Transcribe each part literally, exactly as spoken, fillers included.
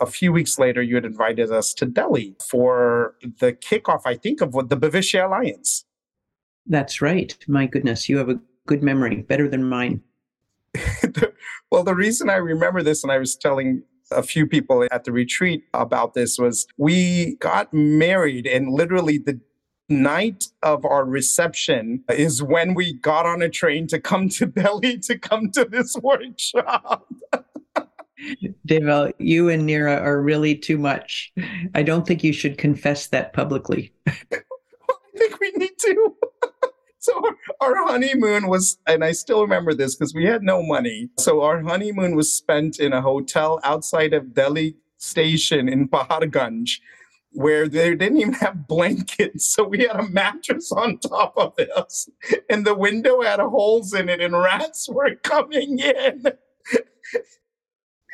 a few weeks later, you had invited us to Delhi for the kickoff, I think, of the Bhavishya Alliance. That's right. My goodness, you have a good memory, better than mine. Well, the reason I remember this, and I was telling a few people at the retreat about this, was we got married, and literally the night of our reception is when we got on a train to come to Delhi to come to this workshop. Deval, you and Neera are really too much. I don't think you should confess that publicly. Well, I think we need to. So our honeymoon was, and I still remember this because we had no money. So our honeymoon was spent in a hotel outside of Delhi station in Paharganj, where they didn't even have blankets. So we had a mattress on top of us, and the window had holes in it, and rats were coming in.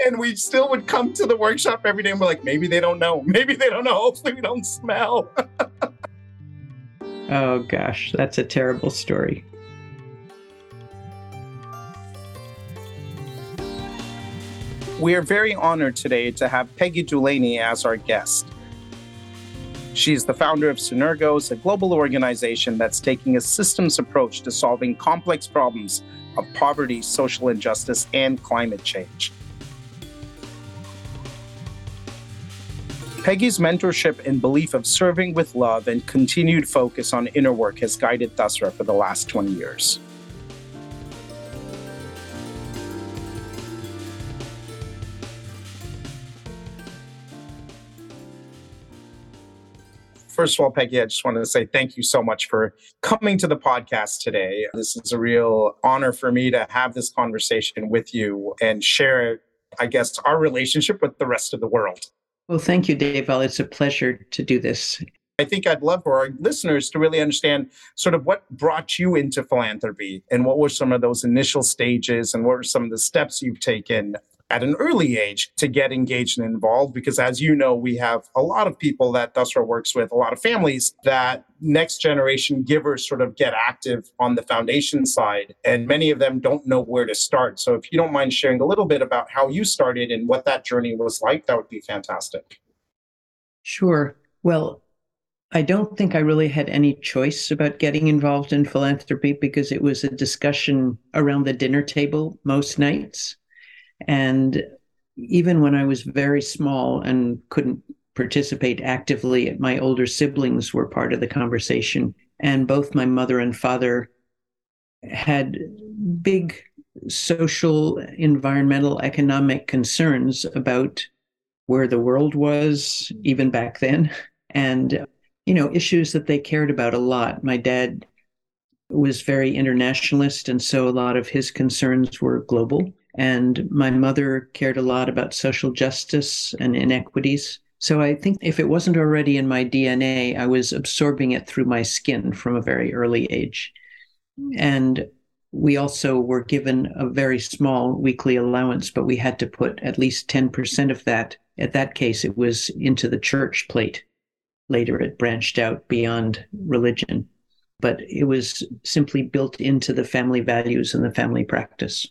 And we still would come to the workshop every day, and we're like, maybe they don't know. Maybe they don't know. Hopefully we don't smell. Oh, gosh, that's a terrible story. We are very honored today to have Peggy Dulaney as our guest. She's the founder of Synergos, a global organization that's taking a systems approach to solving complex problems of poverty, social injustice, and climate change. Peggy's mentorship and belief of serving with love and continued focus on inner work has guided Dasra for the last twenty years. First of all, Peggy, I just wanted to say thank you so much for coming to the podcast today. This is a real honor for me to have this conversation with you and share, I guess, our relationship with the rest of the world. Well, thank you, Deval. It's a pleasure to do this. I think I'd love for our listeners to really understand sort of what brought you into philanthropy and what were some of those initial stages and what were some of the steps you've taken at an early age to get engaged and involved. Because as you know, we have a lot of people that Dasra works with, a lot of families that next generation givers sort of get active on the foundation side. And many of them don't know where to start. So if you don't mind sharing a little bit about how you started and what that journey was like, that would be fantastic. Sure. Well, I don't think I really had any choice about getting involved in philanthropy because it was a discussion around the dinner table most nights. And even when I was very small and couldn't participate actively, my older siblings were part of the conversation. And both my mother and father had big social, environmental, economic concerns about where the world was, even back then, and, you know, issues that they cared about a lot. My dad was very internationalist, and so a lot of his concerns were global. And my mother cared a lot about social justice and inequities. So I think if it wasn't already in my D N A, I was absorbing it through my skin from a very early age. And we also were given a very small weekly allowance, but we had to put at least ten percent of that. At that case, it was into the church plate. Later, it branched out beyond religion. But it was simply built into the family values and the family practice.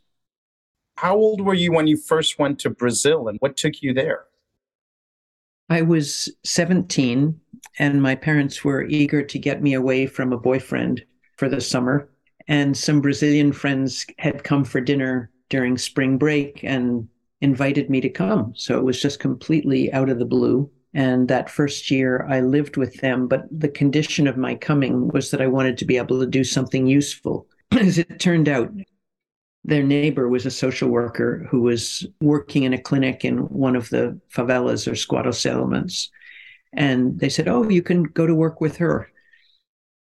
How old were you when you first went to Brazil, and what took you there? I was seventeen, and my parents were eager to get me away from a boyfriend for the summer. And some Brazilian friends had come for dinner during spring break and invited me to come. So it was just completely out of the blue. And that first year I lived with them, but the condition of my coming was that I wanted to be able to do something useful. As it turned out, their neighbor was a social worker who was working in a clinic in one of the favelas or squatter settlements. And they said, oh, you can go to work with her.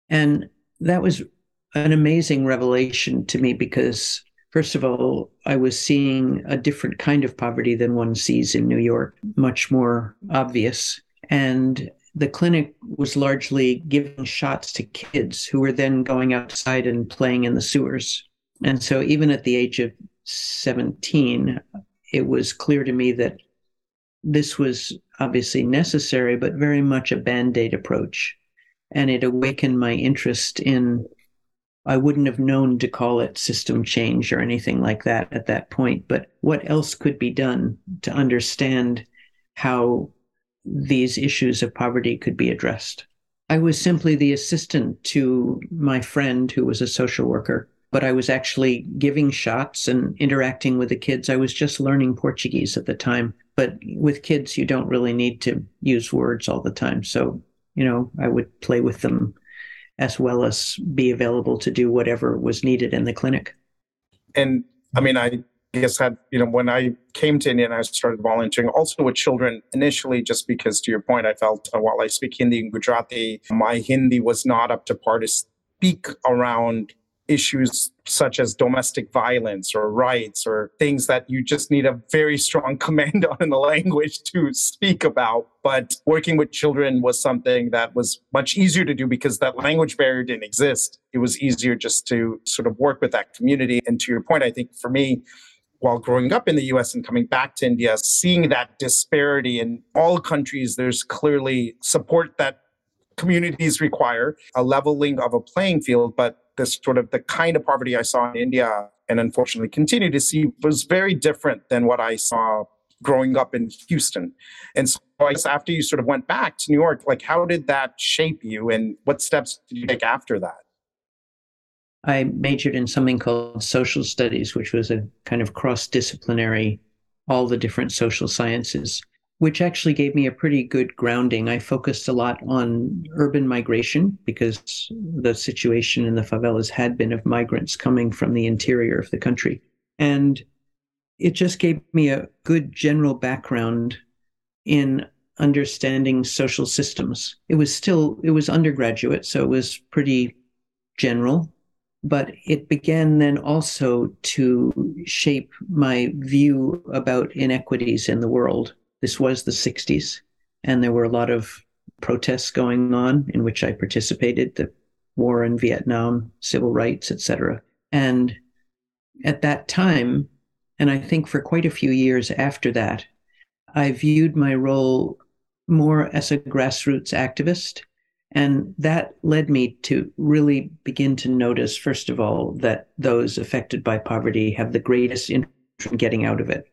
And that was an amazing revelation to me because, first of all, I was seeing a different kind of poverty than one sees in New York, much more obvious. And the clinic was largely giving shots to kids who were then going outside and playing in the sewers. And so even at the age of seventeen, it was clear to me that this was obviously necessary, but very much a Band-Aid approach. And it awakened my interest in, I wouldn't have known to call it system change or anything like that at that point, but what else could be done to understand how these issues of poverty could be addressed. I was simply the assistant to my friend who was a social worker, but I was actually giving shots and interacting with the kids. I was just learning Portuguese at the time, but with kids, you don't really need to use words all the time. So, you know, I would play with them as well as be available to do whatever was needed in the clinic. And I mean, I guess that, you know, when I came to India and I started volunteering also with children initially, just because to your point, I felt uh, while I speak Hindi and Gujarati, my Hindi was not up to par to speak around issues such as domestic violence or rights or things that you just need a very strong command on in the language to speak about. But working with children was something that was much easier to do because that language barrier didn't exist. It was easier just to sort of work with that community. And to your point, I think for me, while growing up in the U S and coming back to India, seeing that disparity in all countries, there's clearly support that communities require, a leveling of a playing field, but this sort of the kind of poverty I saw in India and unfortunately continue to see was very different than what I saw growing up in Houston. And so I guess after you sort of went back to New York, like how did that shape you and what steps did you take after that? I majored in something called social studies, which was a kind of cross-disciplinary, all the different social sciences, which actually gave me a pretty good grounding. I focused a lot on urban migration because the situation in the favelas had been of migrants coming from the interior of the country. And it just gave me a good general background in understanding social systems. It was still, it was undergraduate, so it was pretty general, but it began then also to shape my view about inequities in the world. This was the sixties, and there were a lot of protests going on in which I participated, the war in Vietnam, civil rights, et cetera. And at that time, and I think for quite a few years after that, I viewed my role more as a grassroots activist. And that led me to really begin to notice, first of all, that those affected by poverty have the greatest interest in getting out of it.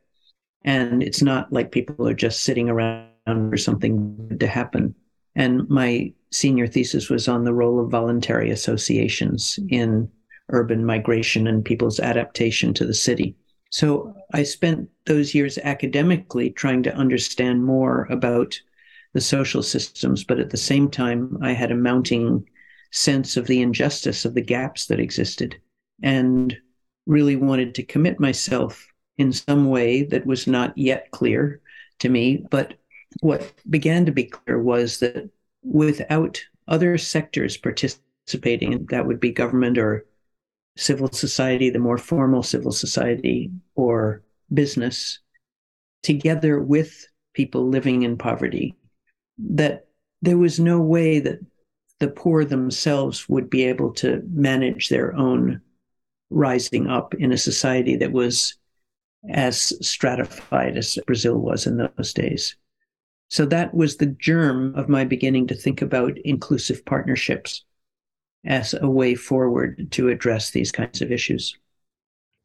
And it's not like people are just sitting around for something to happen. And my senior thesis was on the role of voluntary associations in urban migration and people's adaptation to the city. So I spent those years academically trying to understand more about the social systems, but at the same time, I had a mounting sense of the injustice of the gaps that existed and really wanted to commit myself in some way that was not yet clear to me. But what began to be clear was that without other sectors participating, and that would be government or civil society, the more formal civil society or business, together with people living in poverty, that there was no way that the poor themselves would be able to manage their own rising up in a society that was as stratified as Brazil was in those days. So that was the germ of my beginning to think about inclusive partnerships as a way forward to address these kinds of issues.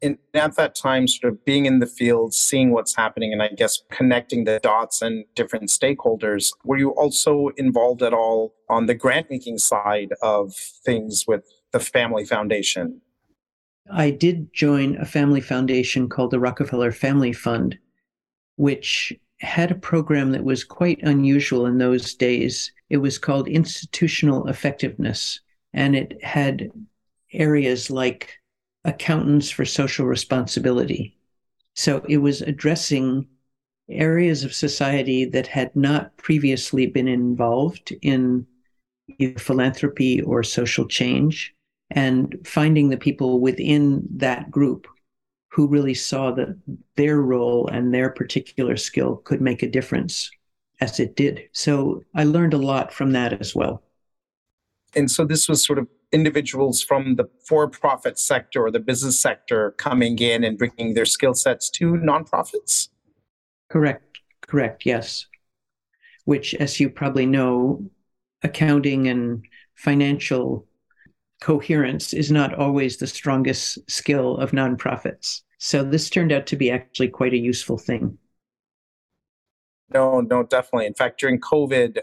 And at that time, sort of being in the field, seeing what's happening, and I guess connecting the dots and different stakeholders, were you also involved at all on the grant-making side of things with the Family Foundation? I did join a family foundation called the Rockefeller Family Fund, which had a program that was quite unusual in those days. It was called Institutional Effectiveness, and it had areas like accountants for social responsibility. So it was addressing areas of society that had not previously been involved in either philanthropy or social change, and finding the people within that group who really saw that their role and their particular skill could make a difference, as it did. So I learned a lot from that as well. And so this was sort of individuals from the for-profit sector or the business sector coming in and bringing their skill sets to nonprofits? Correct. Correct. Yes. Which, as you probably know, accounting and financial coherence is not always the strongest skill of nonprofits. So this turned out to be actually quite a useful thing. No, no, definitely. In fact, during COVID,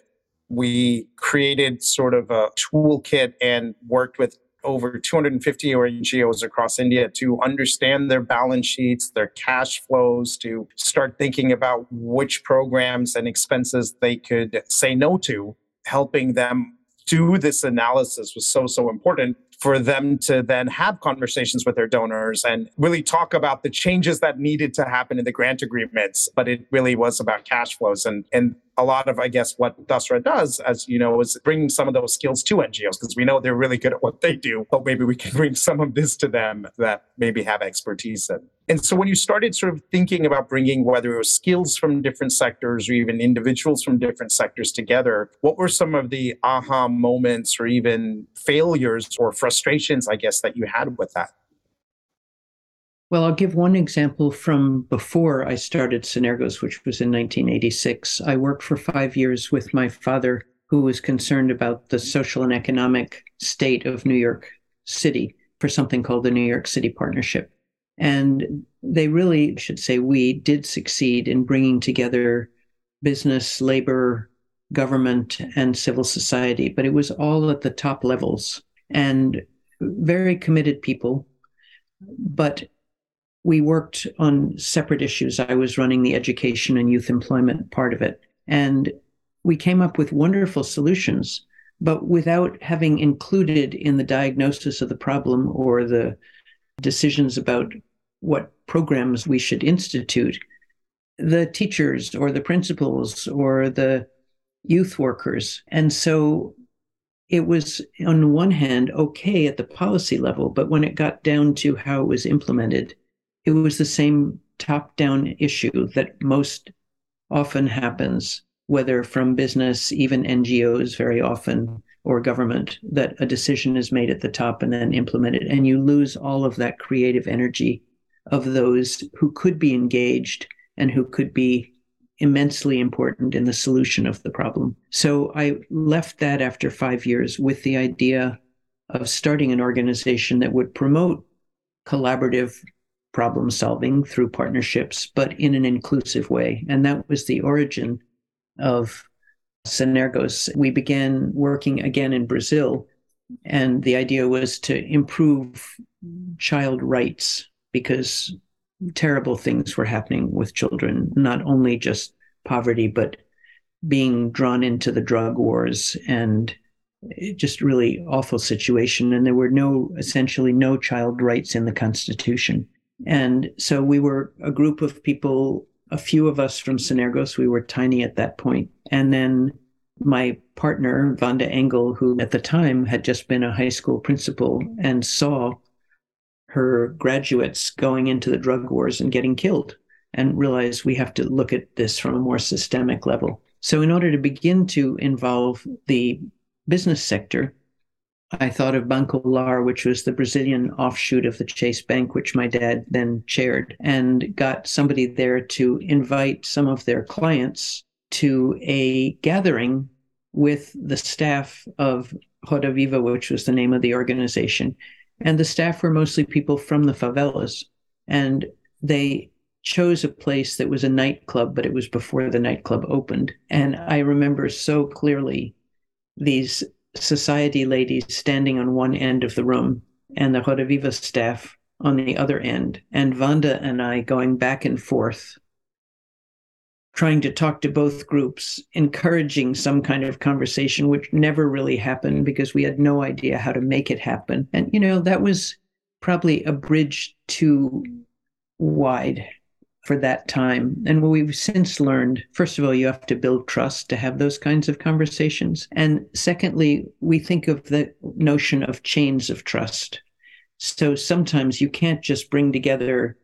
we created sort of a toolkit and worked with over two hundred fifty N G Os across India to understand their balance sheets, their cash flows, to start thinking about which programs and expenses they could say no to. Helping them do this analysis was so, so important for them to then have conversations with their donors and really talk about the changes that needed to happen in the grant agreements. But it really was about cash flows. And, and a lot of, I guess, what Dasra does, as you know, is bringing some of those skills to N G Os, because we know they're really good at what they do, but maybe we can bring some of this to them that maybe have expertise in. And so when you started sort of thinking about bringing, whether it was skills from different sectors or even individuals from different sectors together, what were some of the aha moments or even failures or frustrations, I guess, that you had with that? Well, I'll give one example from before I started Synergos, which was in nineteen eighty-six. I worked for five years with my father, who was concerned about the social and economic state of New York City for something called the New York City Partnership. And they really, I should say, we did succeed in bringing together business, labor, government, and civil society, but it was all at the top levels and very committed people. But we worked on separate issues. I was running the education and youth employment part of it. And we came up with wonderful solutions, but without having included in the diagnosis of the problem or the decisions about what programs we should institute, the teachers or the principals or the youth workers. And so it was, on the one hand, okay at the policy level, but when it got down to how it was implemented, it was the same top-down issue that most often happens, whether from business, even N G Os very often, or government, that a decision is made at the top and then implemented. And you lose all of that creative energy of those who could be engaged and who could be immensely important in the solution of the problem. So I left that after five years with the idea of starting an organization that would promote collaborative problem solving through partnerships, but in an inclusive way. And that was the origin of Synergos. We began working again in Brazil, and the idea was to improve child rights because terrible things were happening with children, not only just poverty, but being drawn into the drug wars and just really awful situation. And there were no, essentially no child rights in the Constitution. And so we were a group of people, a few of us from Synergos, we were tiny at that point. And then my partner, Vanda Engel, who at the time had just been a high school principal and saw her graduates going into the drug wars and getting killed, and realized we have to look at this from a more systemic level. So in order to begin to involve the business sector, I thought of Banco Lar, which was the Brazilian offshoot of the Chase Bank, which my dad then chaired, and got somebody there to invite some of their clients to a gathering with the staff of Rodaviva, which was the name of the organization. And the staff were mostly people from the favelas. And they chose a place that was a nightclub, but it was before the nightclub opened. And I remember so clearly these society ladies standing on one end of the room and the Rodaviva staff on the other end, and Vanda and I going back and forth, trying to talk to both groups, encouraging some kind of conversation, which never really happened because we had no idea how to make it happen. And, you know, that was probably a bridge too wide for that time. And what we've since learned, first of all, you have to build trust to have those kinds of conversations. And secondly, we think of the notion of chains of trust. So sometimes you can't just bring together,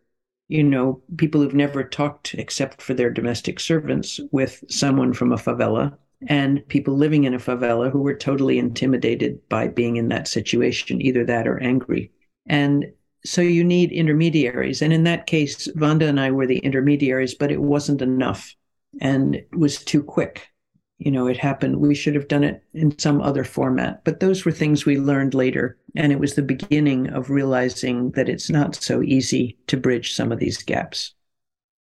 you know, people who've never talked except for their domestic servants with someone from a favela, and people living in a favela who were totally intimidated by being in that situation, either that or angry. And so you need intermediaries. And in that case, Vanda and I were the intermediaries, but it wasn't enough and it was too quick. You know, it happened. We should have done it in some other format. But those were things we learned later. And it was the beginning of realizing that it's not so easy to bridge some of these gaps.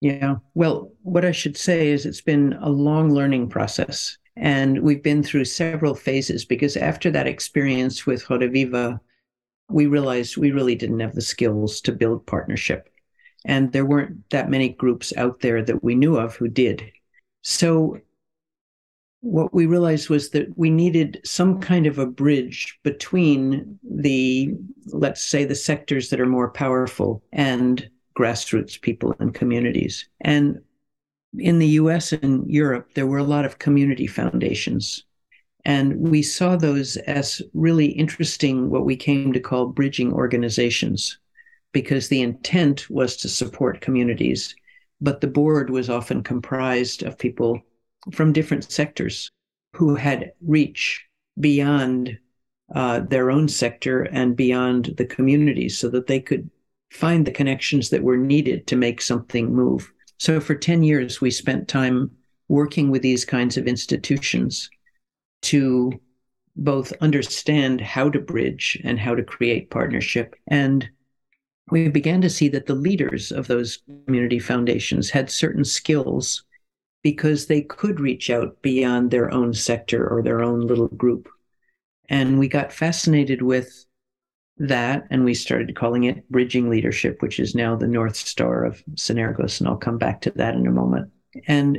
Yeah. Well, what I should say is it's been a long learning process, and we've been through several phases, because after that experience with Rodaviva, we realized we really didn't have the skills to build partnership. And there weren't that many groups out there that we knew of who did. So what we realized was that we needed some kind of a bridge between the, let's say, the sectors that are more powerful and grassroots people and communities. And in the U S and Europe, there were a lot of community foundations. And we saw those as really interesting, what we came to call bridging organizations, because the intent was to support communities, but the board was often comprised of people from different sectors who had reach beyond uh, their own sector and beyond the community, so that they could find the connections that were needed to make something move. So for ten years, we spent time working with these kinds of institutions to both understand how to bridge and how to create partnership. And we began to see that the leaders of those community foundations had certain skills, because they could reach out beyond their own sector or their own little group. And we got fascinated with that, and we started calling it bridging leadership, which is now the North Star of Synergos, and I'll come back to that in a moment. And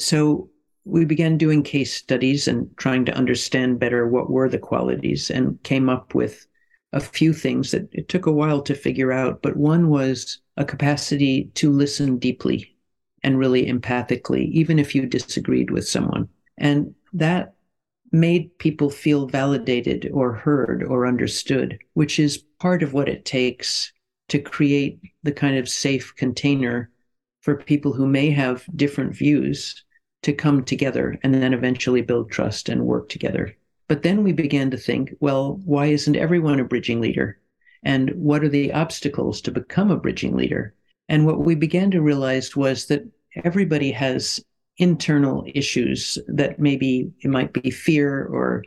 so we began doing case studies and trying to understand better what were the qualities, and came up with a few things that it took a while to figure out, but one was a capacity to listen deeply and really empathically, even if you disagreed with someone. And that made people feel validated or heard or understood, which is part of what it takes to create the kind of safe container for people who may have different views to come together and then eventually build trust and work together. But then we began to think, well, why isn't everyone a bridging leader? And what are the obstacles to become a bridging leader? And what we began to realize was that everybody has internal issues that maybe it might be fear or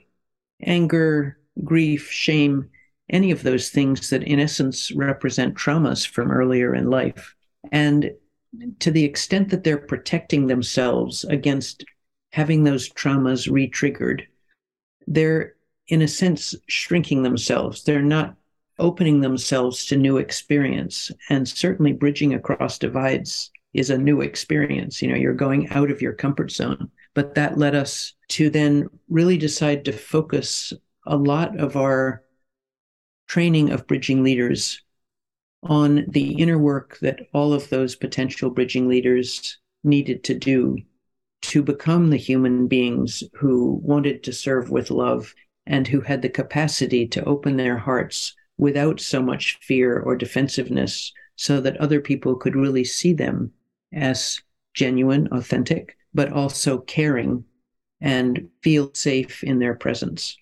anger, grief, shame, any of those things that in essence represent traumas from earlier in life. And to the extent that they're protecting themselves against having those traumas re-triggered, they're, in a sense, shrinking themselves. They're not opening themselves to new experience. And certainly bridging across divides is a new experience. You know, you're going out of your comfort zone. But that led us to then really decide to focus a lot of our training of bridging leaders on the inner work that all of those potential bridging leaders needed to do to become the human beings who wanted to serve with love and who had the capacity to open their hearts without so much fear or defensiveness, so that other people could really see them as genuine, authentic, but also caring, and feel safe in their presence.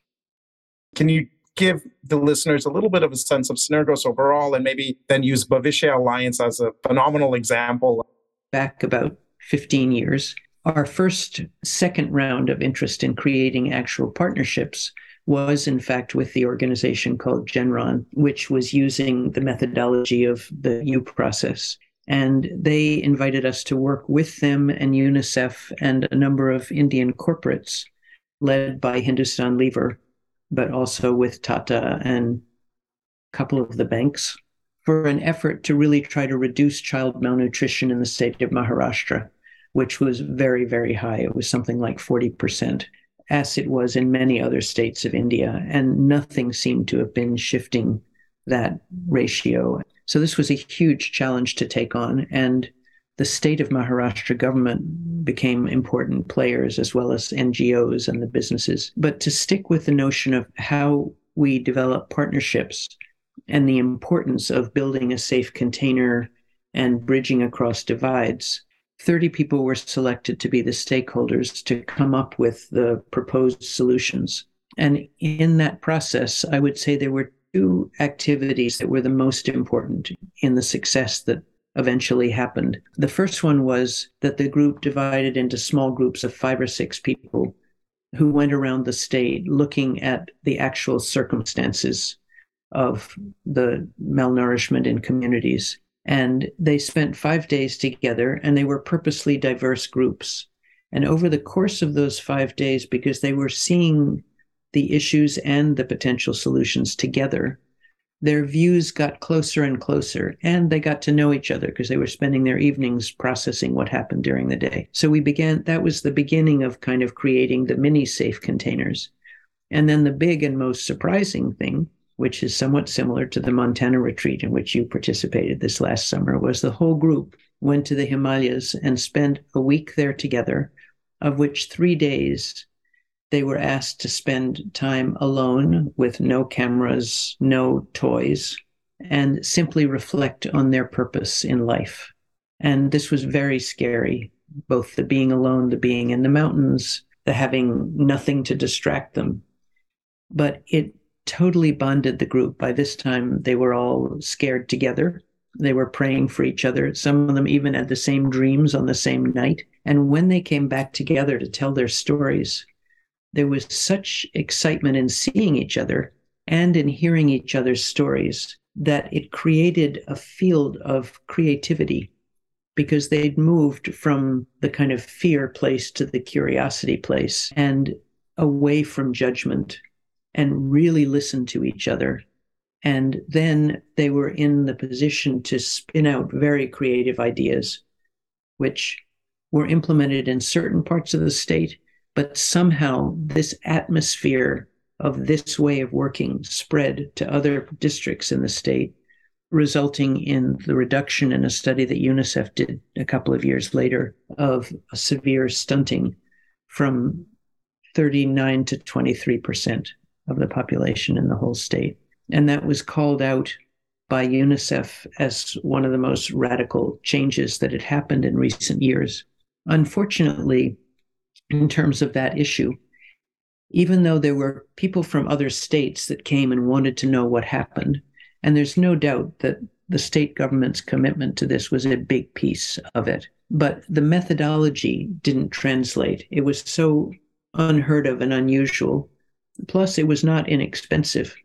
Can you give the listeners a little bit of a sense of Synergos overall, and maybe then use Bhavishya Alliance as a phenomenal example? Back about fifteen years, our first, second round of interest in creating actual partnerships was, in fact, with the organization called Genron, which was using the methodology of the U process. And they invited us to work with them and UNICEF and a number of Indian corporates led by Hindustan Lever, but also with Tata and a couple of the banks, for an effort to really try to reduce child malnutrition in the state of Maharashtra, which was very, very high. It was something like forty percent, as it was in many other states of India. And nothing seemed to have been shifting that ratio. So this was a huge challenge to take on. And the state of Maharashtra government became important players, as well as N G Os and the businesses. But to stick with the notion of how we develop partnerships and the importance of building a safe container and bridging across divides, thirty people were selected to be the stakeholders to come up with the proposed solutions. And in that process, I would say there were two activities that were the most important in the success that eventually happened. The first one was that the group divided into small groups of five or six people who went around the state looking at the actual circumstances of the malnourishment in communities And they spent five days together, and they were purposely diverse groups. And over the course of those five days, because they were seeing the issues and the potential solutions together, their views got closer and closer, and they got to know each other because they were spending their evenings processing what happened during the day. So we began, that was the beginning of kind of creating the mini safe containers. And then the big and most surprising thing, which is somewhat similar to the Montana retreat in which you participated this last summer, was the whole group went to the Himalayas and spent a week there together, of which three days they were asked to spend time alone with no cameras, no toys, and simply reflect on their purpose in life. And this was very scary, both the being alone, the being in the mountains, the having nothing to distract them. But it totally bonded the group. By this time, they were all scared together. They were praying for each other. Some of them even had the same dreams on the same night. And when they came back together to tell their stories, there was such excitement in seeing each other and in hearing each other's stories that it created a field of creativity, because they'd moved from the kind of fear place to the curiosity place and away from judgment, and really listened to each other. And then they were in the position to spin out very creative ideas, which were implemented in certain parts of the state. But somehow this atmosphere of this way of working spread to other districts in the state, resulting in the reduction in a study that UNICEF did a couple of years later of severe stunting from thirty-nine to twenty-three percent of the population in the whole state. And that was called out by UNICEF as one of the most radical changes that had happened in recent years. Unfortunately, in terms of that issue, even though there were people from other states that came and wanted to know what happened, and there's no doubt that the state government's commitment to this was a big piece of it, but the methodology didn't translate. It was so unheard of and unusual. Plus, it was not inexpensive,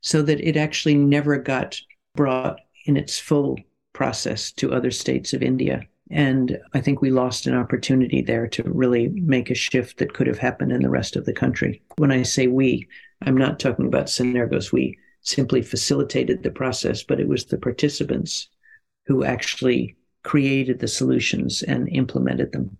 so that it actually never got brought in its full process to other states of India. And I think we lost an opportunity there to really make a shift that could have happened in the rest of the country. When I say we, I'm not talking about Synergos. We simply facilitated the process, but it was the participants who actually created the solutions and implemented them.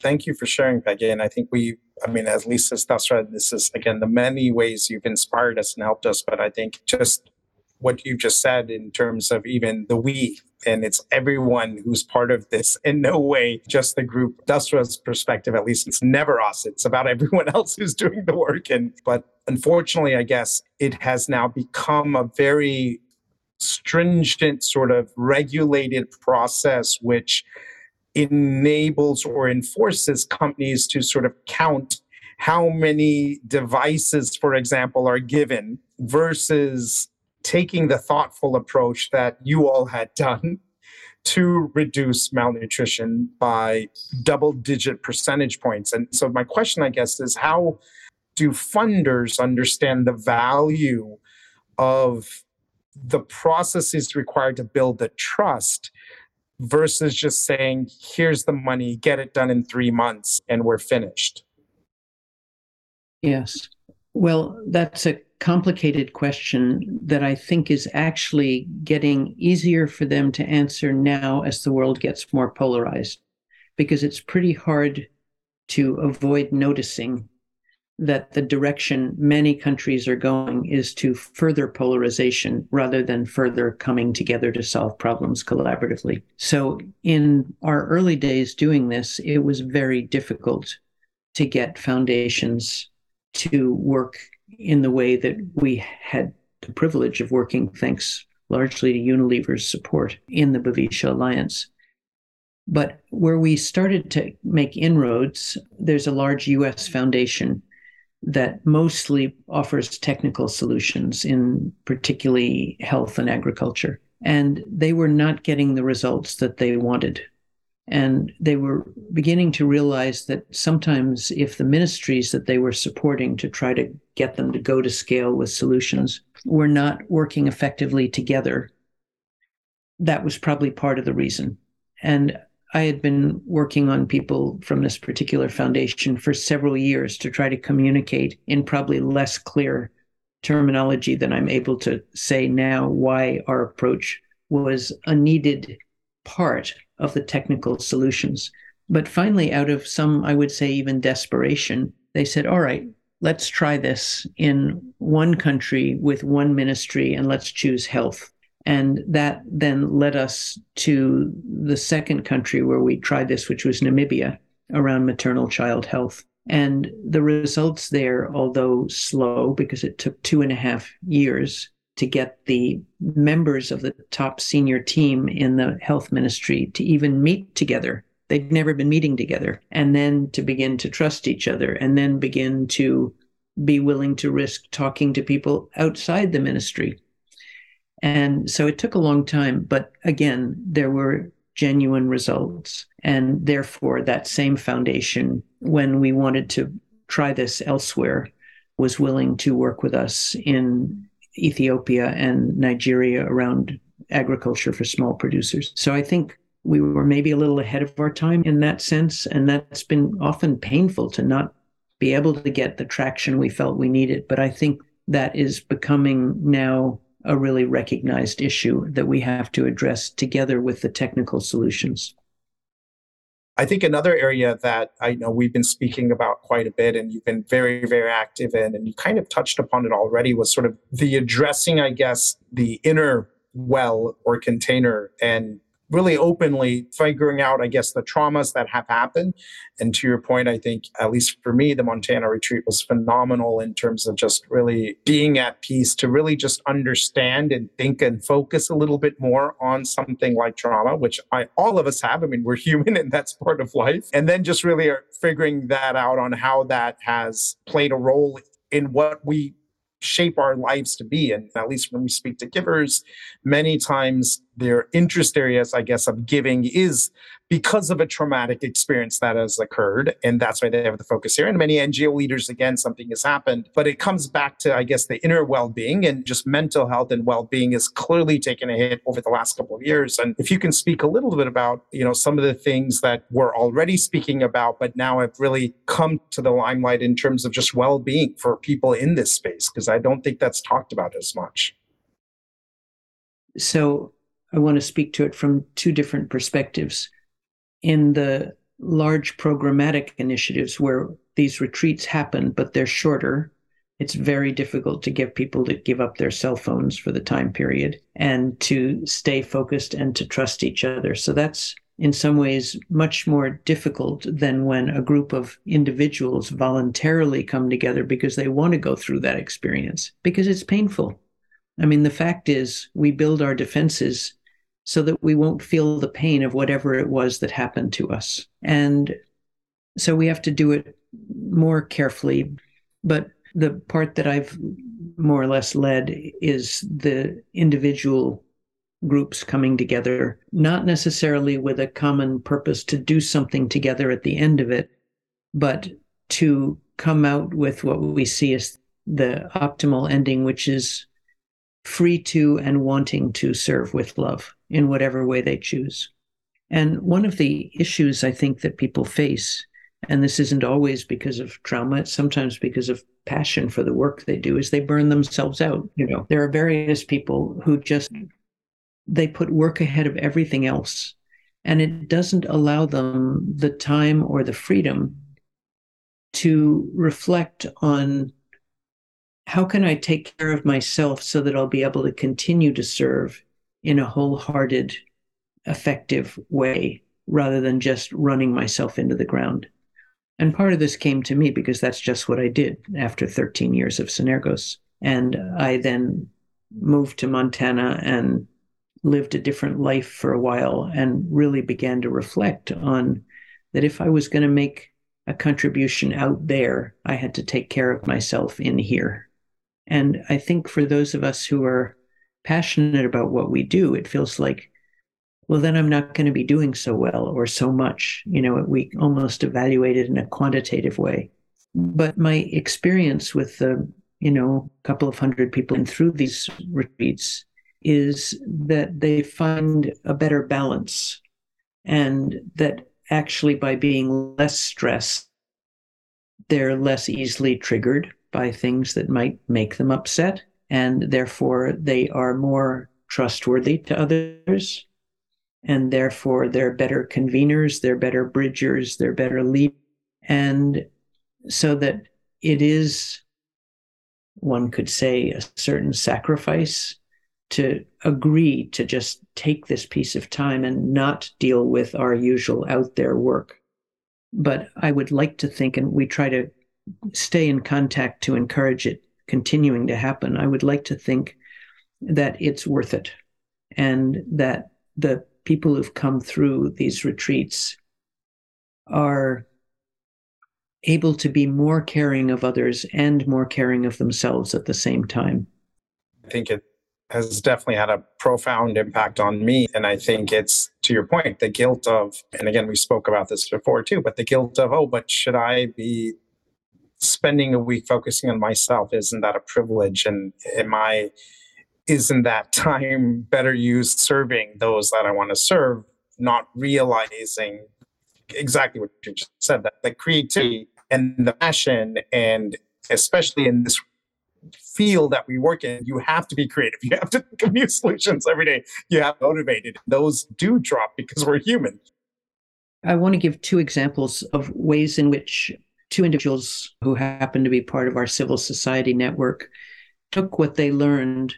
Thank you for sharing, Peggy. And I think we, I mean, as Lisa Dasra, this is, again, the many ways you've inspired us and helped us. But I think just what you just said in terms of even the we, and it's everyone who's part of this, in no way just the group. Dasra's perspective, at least, it's never us. It's about everyone else who's doing the work. And but unfortunately, I guess it has now become a very stringent sort of regulated process, which enables or enforces companies to sort of count how many devices, for example, are given, versus taking the thoughtful approach that you all had done to reduce malnutrition by double-digit percentage points. And so my question, I guess, is how do funders understand the value of the processes required to build the trust versus just saying, here's the money, get it done in three months, and we're finished? Yes. Well, that's a complicated question that I think is actually getting easier for them to answer now as the world gets more polarized, because it's pretty hard to avoid noticing that the direction many countries are going is to further polarization rather than further coming together to solve problems collaboratively. So in our early days doing this, it was very difficult to get foundations to work in the way that we had the privilege of working, thanks largely to Unilever's support in the Bhavishya Alliance. But where we started to make inroads, there's a large U S foundation that mostly offers technical solutions in particularly health and agriculture. And they were not getting the results that they wanted. And they were beginning to realize that sometimes if the ministries that they were supporting to try to get them to go to scale with solutions were not working effectively together, that was probably part of the reason. And I had been working on people from this particular foundation for several years to try to communicate in probably less clear terminology than I'm able to say now why our approach was a needed part of the technical solutions. But finally, out of some, I would say even desperation, they said, all right, let's try this in one country with one ministry and let's choose health. And that then led us to the second country where we tried this, which was Namibia, around maternal child health. And the results there, although slow, because it took two and a half years to get the members of the top senior team in the health ministry to even meet together. They'd never been meeting together. And then to begin to trust each other and then begin to be willing to risk talking to people outside the ministry. And so it took a long time, but again, there were genuine results. And therefore, that same foundation, when we wanted to try this elsewhere, was willing to work with us in Ethiopia and Nigeria around agriculture for small producers. So I think we were maybe a little ahead of our time in that sense. And that's been often painful to not be able to get the traction we felt we needed. But I think that is becoming now a really recognized issue that we have to address together with the technical solutions. I think another area that I know we've been speaking about quite a bit and you've been very, very active in, and you kind of touched upon it already, was sort of the addressing, I guess, the inner well or container and really openly figuring out, I guess, the traumas that have happened. And to your point, I think, at least for me, the Montana retreat was phenomenal in terms of just really being at peace to really just understand and think and focus a little bit more on something like trauma, which I, all of us have. I mean, we're human and that's part of life. And then just really figuring that out on how that has played a role in what we shape our lives to be. And at least when we speak to givers, many times their interest areas, I guess, of giving is because of a traumatic experience that has occurred. And that's why they have the focus here. And many N G O leaders, again, something has happened, but it comes back to, I guess, the inner well-being, and just mental health and well-being is clearly taken a hit over the last couple of years. And if you can speak a little bit about, you know, some of the things that we're already speaking about, but now have really come to the limelight in terms of just well-being for people in this space, because I don't think that's talked about as much. So I want to speak to it from two different perspectives. In the large programmatic initiatives where these retreats happen, but they're shorter, it's very difficult to get people to give up their cell phones for the time period and to stay focused and to trust each other. So that's in some ways much more difficult than when a group of individuals voluntarily come together because they want to go through that experience, because it's painful. I mean, the fact is we build our defenses so that we won't feel the pain of whatever it was that happened to us. And so we have to do it more carefully. But the part that I've more or less led is the individual groups coming together, not necessarily with a common purpose to do something together at the end of it, but to come out with what we see as the optimal ending, which is free to and wanting to serve with love in whatever way they choose. And one of the issues I think that people face, and this isn't always because of trauma, it's sometimes because of passion for the work they do, is they burn themselves out. You know, there are various people who just, they put work ahead of everything else, and it doesn't allow them the time or the freedom to reflect on how can I take care of myself so that I'll be able to continue to serve in a wholehearted, effective way, rather than just running myself into the ground. And part of this came to me because that's just what I did after thirteen years of Synergos. And I then moved to Montana and lived a different life for a while and really began to reflect on that if I was going to make a contribution out there, I had to take care of myself in here. And I think for those of us who are passionate about what we do, it feels like, well, then I'm not going to be doing so well or so much. You know, we almost evaluate it in a quantitative way. But my experience with the, you know, couple of hundred people and through these retreats is that they find a better balance, and that actually by being less stressed, they're less easily triggered by things that might make them upset, and therefore they are more trustworthy to others, and therefore they're better conveners, they're better bridgers, they're better leaders. And so that it is, one could say, a certain sacrifice to agree to just take this piece of time and not deal with our usual out there work. But I would like to think, and we try to stay in contact to encourage it continuing to happen, I would like to think that it's worth it, and that the people who've come through these retreats are able to be more caring of others and more caring of themselves at the same time. I think it has definitely had a profound impact on me. And I think it's, to your point, the guilt of, and again, we spoke about this before too, but the guilt of, oh, but should I be spending a week focusing on myself? Isn't that a privilege? And am I, isn't that time better used serving those that I want to serve, not realizing exactly what you just said, that the creativity and the passion, and especially in this field that we work in, you have to be creative. You have to think of new solutions every day. You have to be motivated. Those do drop because we're human. I want to give two examples of ways in which two individuals who happen to be part of our civil society network took what they learned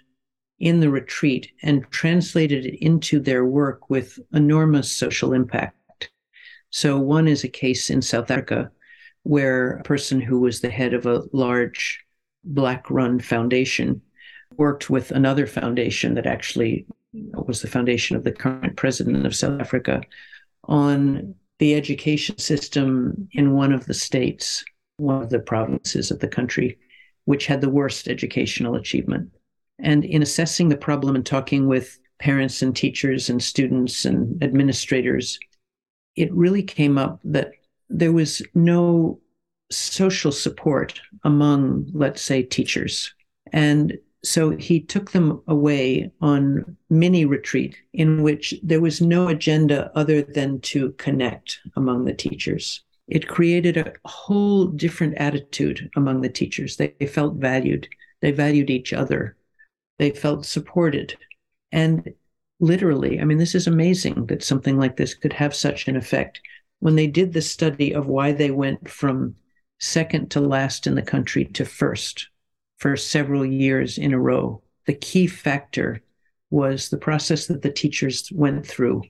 in the retreat and translated it into their work with enormous social impact. So one is a case in South Africa where a person who was the head of a large Black-run foundation worked with another foundation that actually was the foundation of the current president of South Africa on the education system in one of the states, one of the provinces of the country, which had the worst educational achievement. And in assessing the problem and talking with parents and teachers and students and administrators, it really came up that there was no social support among, let's say, teachers. And so he took them away on mini retreat in which there was no agenda other than to connect among the teachers. It created a whole different attitude among the teachers. They felt valued. They valued each other. They felt supported. And literally, I mean, this is amazing that something like this could have such an effect. When they did the study of why they went from second to last in the country to first for several years in a row, the key factor was the process that the teachers went through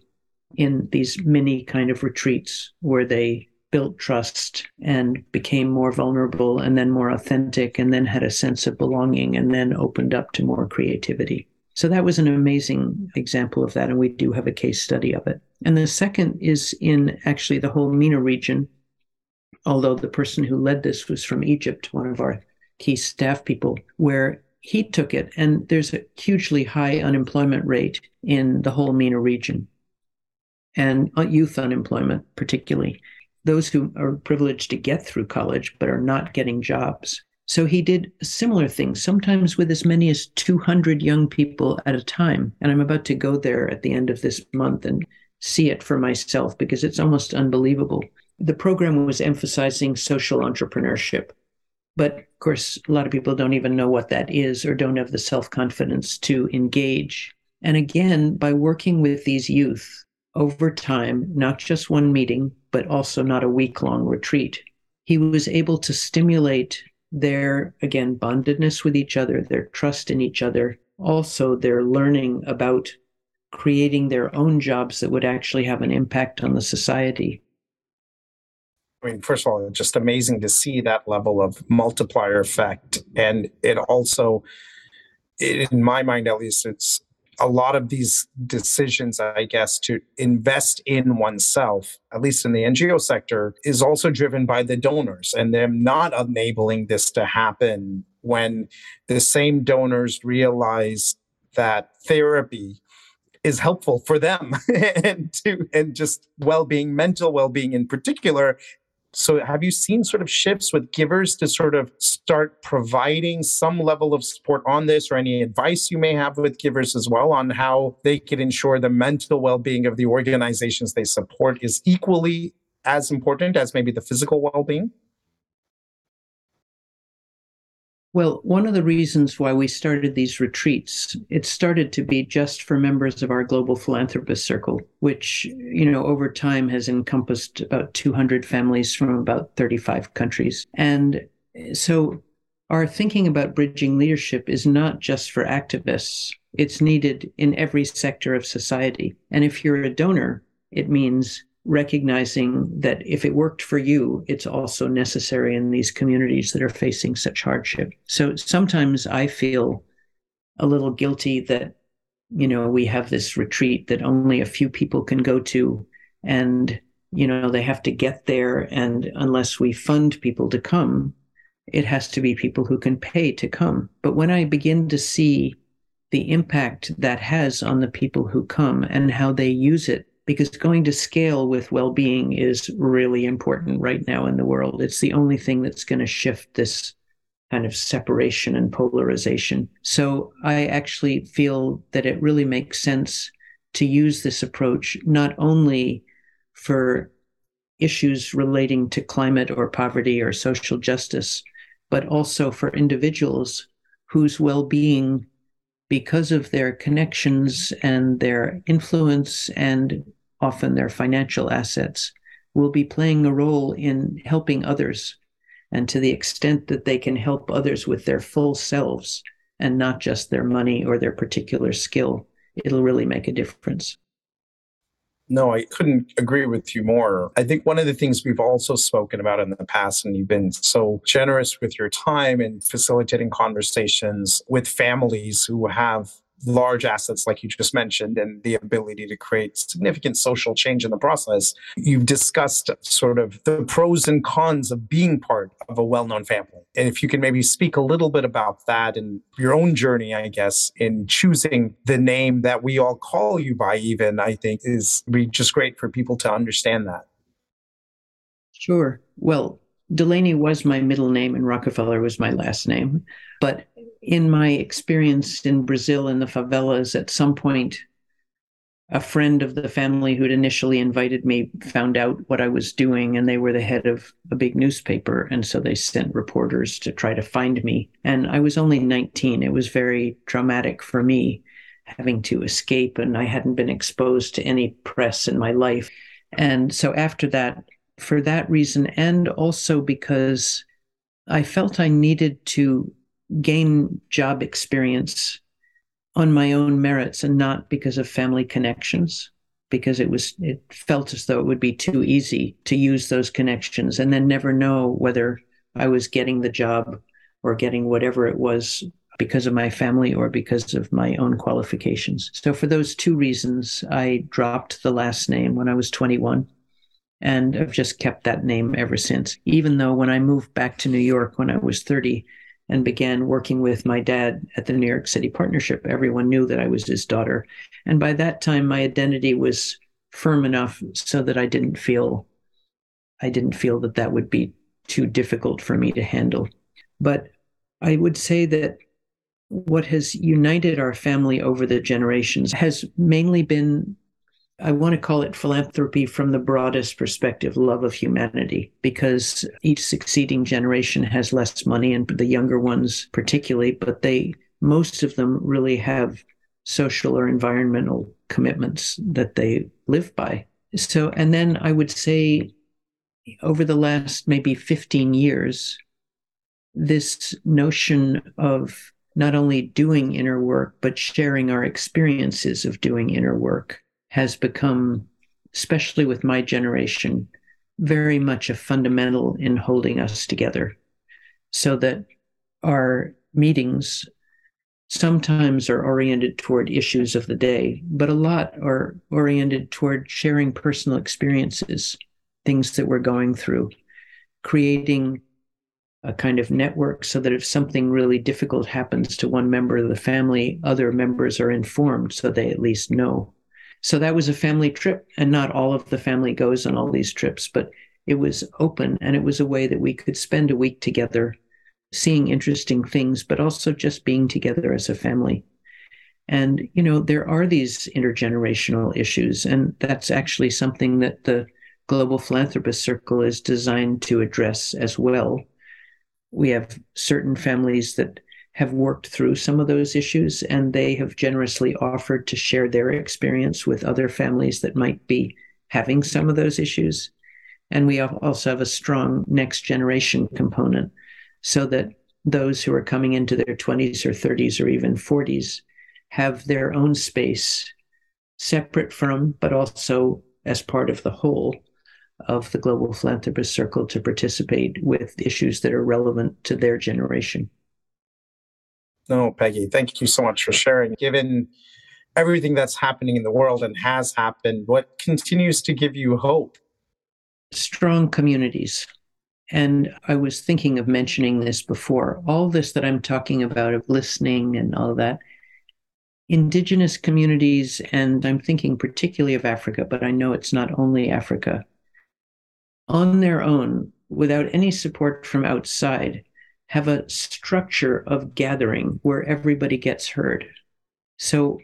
in these mini kind of retreats where they built trust and became more vulnerable and then more authentic and then had a sense of belonging and then opened up to more creativity. So that was an amazing example of that, and we do have a case study of it. And the second is in actually the whole MENA region, although the person who led this was from Egypt, one of our key staff people, where he took it. And there's a hugely high unemployment rate in the whole MENA region, and youth unemployment particularly. Those who are privileged to get through college but are not getting jobs. So he did similar things, sometimes with as many as two hundred young people at a time. And I'm about to go there at the end of this month and see it for myself because it's almost unbelievable. The program was emphasizing social entrepreneurship. But of course, a lot of people don't even know what that is or don't have the self-confidence to engage. And again, by working with these youth over time, not just one meeting, but also not a week-long retreat, he was able to stimulate their, again, bondedness with each other, their trust in each other, also their learning about creating their own jobs that would actually have an impact on the society. I mean, first of all, it's just amazing to see that level of multiplier effect. And it also, in my mind at least, it's a lot of these decisions, I guess, to invest in oneself, at least in the N G O sector, is also driven by the donors and them not enabling this to happen when the same donors realize that therapy is helpful for them and to and just well-being, mental well-being in particular, So have you seen sort of shifts with givers to sort of start providing some level of support on this, or any advice you may have with givers as well on how they can ensure the mental well-being of the organizations they support is equally as important as maybe the physical well-being? Well, one of the reasons why we started these retreats, it started to be just for members of our Global Philanthropist Circle, which, you know, over time has encompassed about two hundred families from about thirty-five countries. And so our thinking about bridging leadership is not just for activists. It's needed in every sector of society. And if you're a donor, it means recognizing that if it worked for you, it's also necessary in these communities that are facing such hardship. So sometimes I feel a little guilty that, you know, we have this retreat that only a few people can go to, and, you know, they have to get there. And unless we fund people to come, it has to be people who can pay to come. But when I begin to see the impact that has on the people who come and how they use it, because going to scale with well-being is really important right now in the world. It's the only thing that's going to shift this kind of separation and polarization. So I actually feel that it really makes sense to use this approach not only for issues relating to climate or poverty or social justice, but also for individuals whose well-being, because of their connections and their influence and often their financial assets, will be playing a role in helping others. And to the extent that they can help others with their full selves and not just their money or their particular skill, it'll really make a difference. No, I couldn't agree with you more. I think one of the things we've also spoken about in the past, and you've been so generous with your time in facilitating conversations with families who have large assets, like you just mentioned, and the ability to create significant social change in the process. You've discussed sort of the pros and cons of being part of a well-known family. And if you can maybe speak a little bit about that and your own journey, I guess, in choosing the name that we all call you by, even, I think is be just great for people to understand that. Sure. Well, Delaney was my middle name and Rockefeller was my last name. But in my experience in Brazil in the favelas, at some point, a friend of the family who'd initially invited me found out what I was doing, and they were the head of a big newspaper. And so they sent reporters to try to find me. And I was only nineteen. It was very traumatic for me having to escape, and I hadn't been exposed to any press in my life. And so after that, for that reason, and also because I felt I needed to gain job experience on my own merits and not because of family connections, because it was it felt as though it would be too easy to use those connections and then never know whether I was getting the job or getting whatever it was because of my family or because of my own qualifications. So for those two reasons, I dropped the last name when I was twenty-one. And I've just kept that name ever since, even though when I moved back to New York when I was thirty and began working with my dad at the New York City Partnership, everyone knew that I was his daughter. And by that time, my identity was firm enough so that I didn't feel I didn't feel that that would be too difficult for me to handle. But I would say that what has united our family over the generations has mainly been, I want to call it philanthropy from the broadest perspective, love of humanity, because each succeeding generation has less money, and the younger ones particularly, but they, most of them really have social or environmental commitments that they live by. So, and then I would say over the last maybe fifteen years, this notion of not only doing inner work, but sharing our experiences of doing inner work has become, especially with my generation, very much a fundamental in holding us together. So that our meetings sometimes are oriented toward issues of the day, but a lot are oriented toward sharing personal experiences, things that we're going through, creating a kind of network so that if something really difficult happens to one member of the family, other members are informed so they at least know. So that was a family trip, and not all of the family goes on all these trips, but it was open, and it was a way that we could spend a week together seeing interesting things, but also just being together as a family. And, you know, there are these intergenerational issues, and that's actually something that the Global Philanthropist Circle is designed to address as well. We have certain families that have worked through some of those issues, and they have generously offered to share their experience with other families that might be having some of those issues. And we also have a strong next generation component, so that those who are coming into their twenties or thirties or even forties have their own space separate from, but also as part of the whole of the Global Philanthropist Circle, to participate with issues that are relevant to their generation. No, Peggy, thank you so much for sharing. Given everything that's happening in the world and has happened, what continues to give you hope? Strong communities. And I was thinking of mentioning this before. All this that I'm talking about, of listening and all that, indigenous communities, and I'm thinking particularly of Africa, but I know it's not only Africa, on their own, without any support from outside, have a structure of gathering where everybody gets heard. So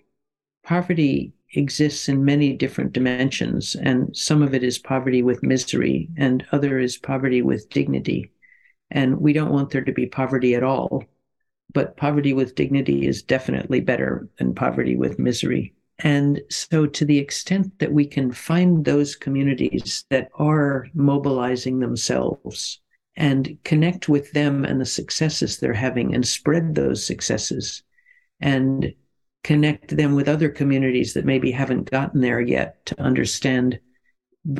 poverty exists in many different dimensions, and some of it is poverty with misery, and other is poverty with dignity. And we don't want there to be poverty at all, but poverty with dignity is definitely better than poverty with misery. And so to the extent that we can find those communities that are mobilizing themselves and connect with them and the successes they're having and spread those successes and connect them with other communities that maybe haven't gotten there yet, to understand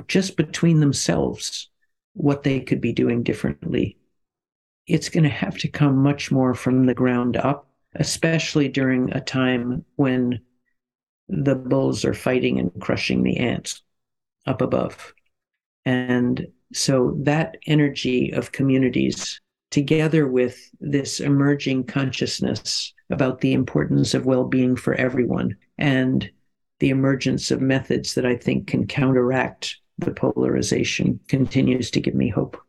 just between themselves what they could be doing differently. It's going to have to come much more from the ground up, especially during a time when the bulls are fighting and crushing the ants up above. And so that energy of communities, together with this emerging consciousness about the importance of well-being for everyone, and the emergence of methods that I think can counteract the polarization, continues to give me hope.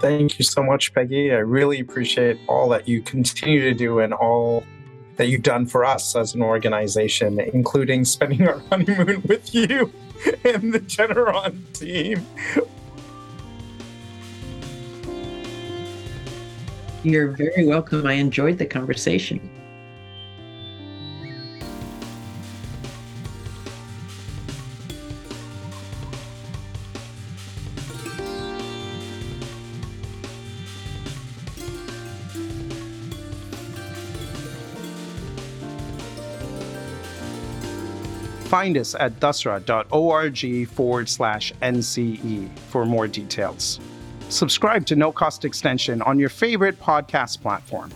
Thank you so much, Peggy. I really appreciate all that you continue to do and all that you've done for us as an organization, including spending our honeymoon with you and the Genron team. You're very welcome. I enjoyed the conversation. Find us at dasra.org forward slash NCE for more details. Subscribe to No Cost Extension on your favorite podcast platform.